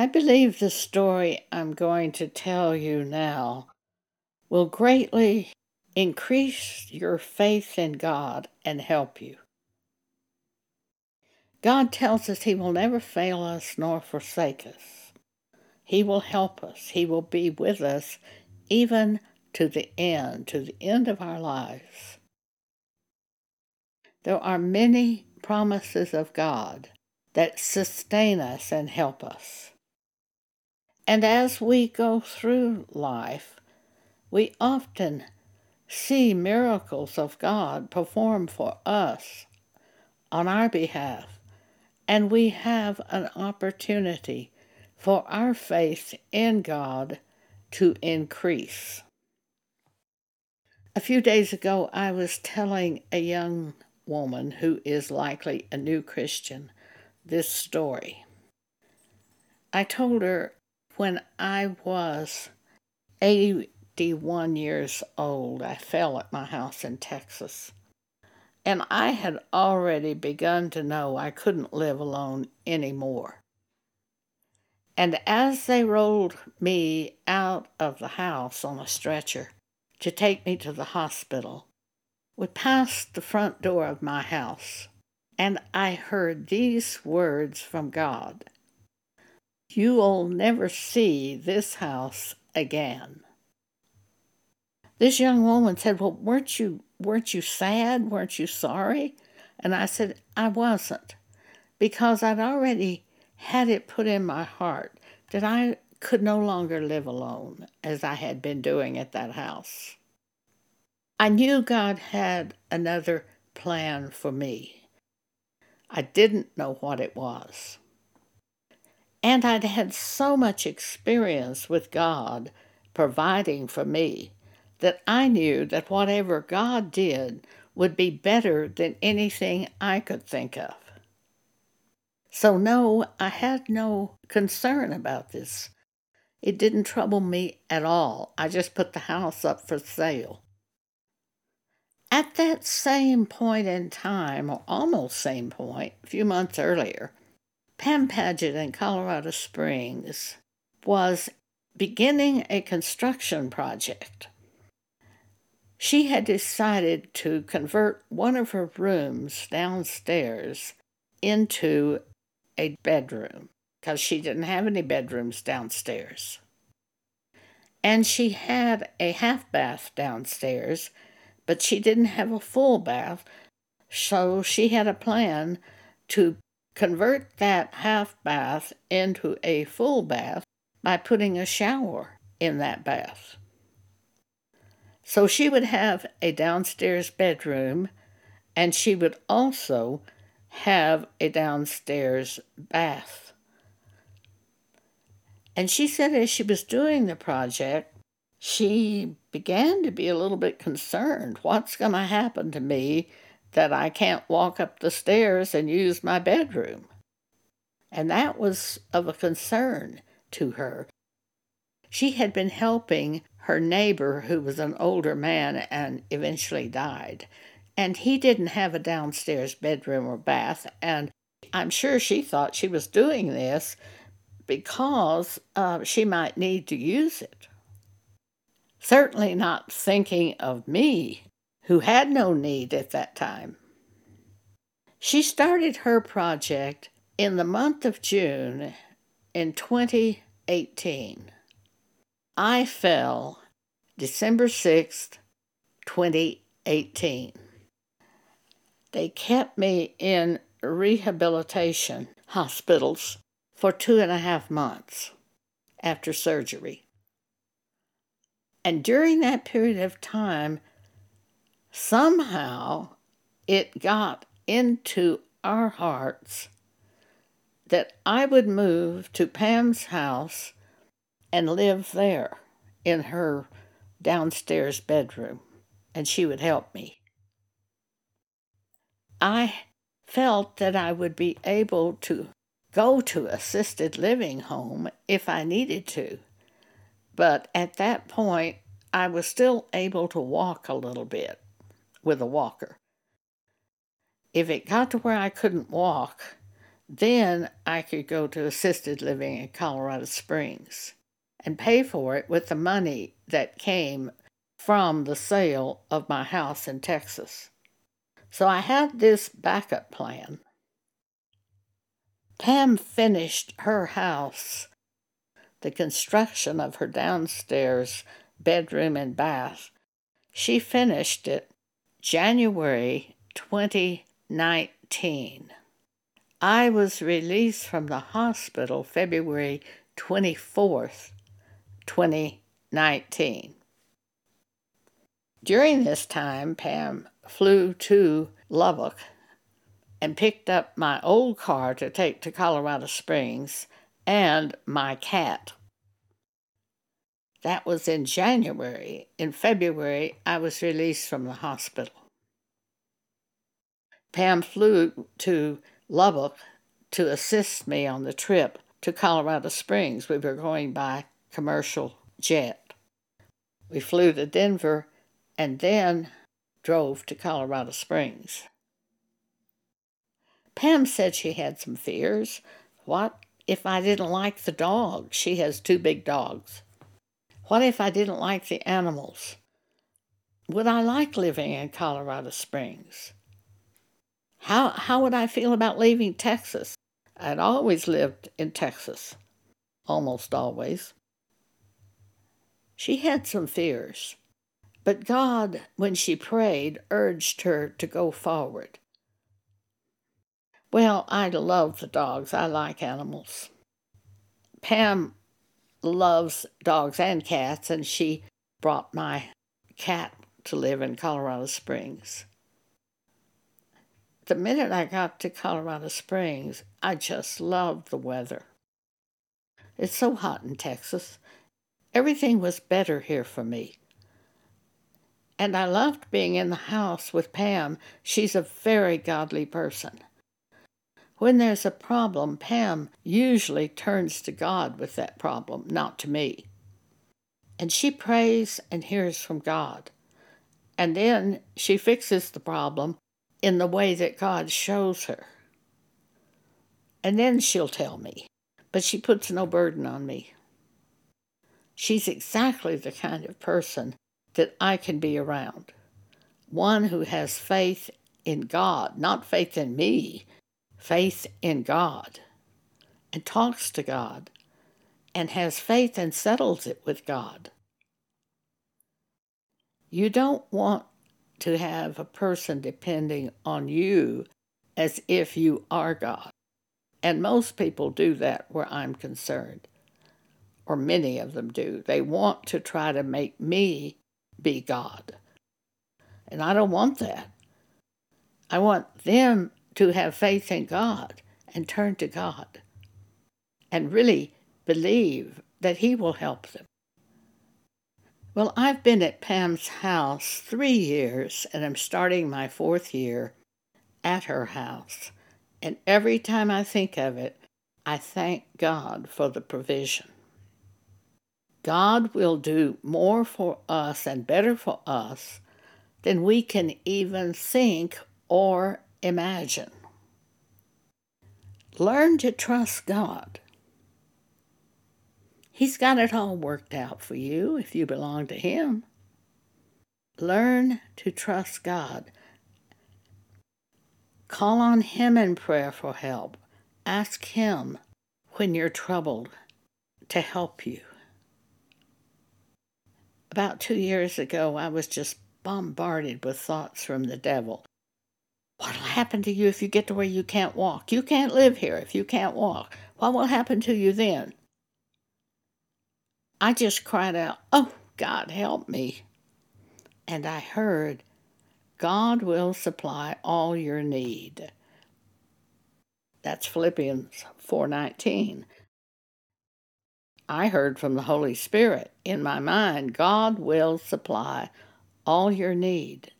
I believe the story I'm going to tell you now will greatly increase your faith in God and help you. God tells us He will never fail us nor forsake us. He will help us. He will be with us even to the end of our lives. There are many promises of God that sustain us and help us. And as we go through life, we often see miracles of God performed for us on our behalf, and we have an opportunity for our faith in God to increase. A few days ago, I was telling a young woman who is likely a new Christian this story. I told her when I was 81 years old, I fell at my house in Texas, and I had already begun to know I couldn't live alone anymore. And as they rolled me out of the house on a stretcher to take me to the hospital, we passed the front door of my house, and I heard these words from God: "You'll never see this house again." This young woman said, "Well, weren't you sad? Weren't you sorry?" And I said, "I wasn't, because I'd already had it put in my heart that I could no longer live alone as I had been doing at that house. I knew God had another plan for me. I didn't know what it was. And I'd had so much experience with God providing for me that I knew that whatever God did would be better than anything I could think of. So no, I had no concern about this. It didn't trouble me at all. I just put the house up for sale." At that same point in time, or almost same point, a few months earlier, Pam Padgett in Colorado Springs was beginning a construction project. She had decided to convert one of her rooms downstairs into a bedroom, because she didn't have any bedrooms downstairs. And she had a half bath downstairs, but she didn't have a full bath, so she had a plan to convert that half bath into a full bath by putting a shower in that bath. So she would have a downstairs bedroom, and she would also have a downstairs bath. And she said as she was doing the project, she began to be a little bit concerned. What's going to happen to me that I can't walk up the stairs and use my bedroom? And that was of a concern to her. She had been helping her neighbor, who was an older man and eventually died, and he didn't have a downstairs bedroom or bath, and I'm sure she thought she was doing this because she might need to use it. Certainly not thinking of me, who had no need at that time. She started her project in the month of June in 2018. I fell December 6th, 2018. They kept me in rehabilitation hospitals for 2.5 months after surgery. And during that period of time, somehow it got into our hearts that I would move to Pam's house and live there in her downstairs bedroom, and she would help me. I felt that I would be able to go to assisted living home if I needed to, but at that point I was still able to walk a little bit with a walker. If it got to where I couldn't walk, Then I could go to assisted living in Colorado Springs and pay for it with the money that came from the sale of my house in Texas. So I had this backup plan. Pam finished her house, the construction of her downstairs bedroom and bath. She finished it January 2019. I was released from the hospital February 24th, 2019. During this time, Pam flew to Lubbock and picked up my old car to take to Colorado Springs and my cat. That was in January. In February, I was released from the hospital. Pam flew to Lubbock to assist me on the trip to Colorado Springs. We were going by commercial jet. We flew to Denver and then drove to Colorado Springs. Pam said she had some fears. What if I didn't like the dog? She has 2 big dogs. What if I didn't like the animals? Would I like living in Colorado Springs? How would I feel about leaving Texas? I'd always lived in Texas, almost always. She had some fears, but God, when she prayed, urged her to go forward. Well, I love the dogs. I like animals. Pam loves dogs and cats, and she brought my cat to live in Colorado Springs. The minute I got to Colorado Springs, I just loved the weather. It's so hot in Texas. Everything was better here for me. And I loved being in the house with Pam. She's a very godly person. When there's a problem, Pam usually turns to God with that problem, not to me. And she prays and hears from God. And then she fixes the problem in the way that God shows her. And then she'll tell me, but she puts no burden on me. She's exactly the kind of person that I can be around. One who has faith in God, not faith in me, faith in God, and talks to God, and has faith and settles it with God. You don't want to have a person depending on you as if you are God. And most people do that where I'm concerned, or many of them do. They want to try to make me be God. And I don't want that. I want them to have faith in God and turn to God and really believe that He will help them. Well, I've been at Pam's house 3 years, and I'm starting my 4th year at her house. And every time I think of it, I thank God for the provision. God will do more for us and better for us than we can even think or imagine. Learn to trust God. He's got it all worked out for you if you belong to Him. Learn to trust God. Call on Him in prayer for help. Ask Him when you're troubled to help you. About 2 years ago, I was just bombarded with thoughts from the devil. What'll happen to you if you get to where you can't walk? You can't live here if you can't walk. What will happen to you then? I just cried out, "Oh, God, help me." And I heard, "God will supply all your need." That's Philippians 4:19. I heard from the Holy Spirit in my mind, "God will supply all your need,"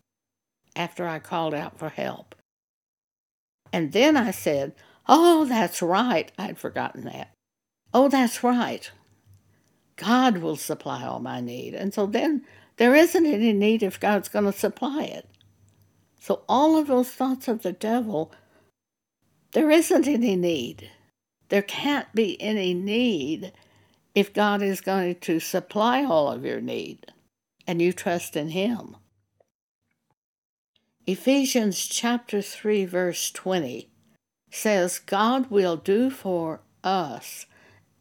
after I called out for help. And then I said, "Oh, that's right." I'd forgotten that. "Oh, that's right. God will supply all my need." And so then there isn't any need if God's going to supply it. So all of those thoughts of the devil There isn't any need. There can't be any need if God is going to supply all of your need and you trust in Him. Ephesians chapter 3, verse 20 says, God will do for us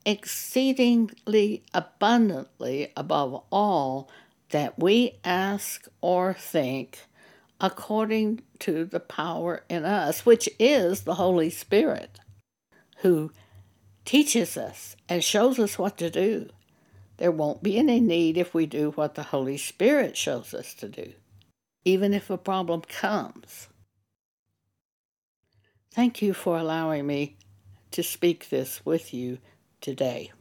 exceedingly abundantly above all that we ask or think, according to the power in us, which is the Holy Spirit, who teaches us and shows us what to do. There won't be any need if we do what the Holy Spirit shows us to do, even if a problem comes. Thank you for allowing me to speak this with you today.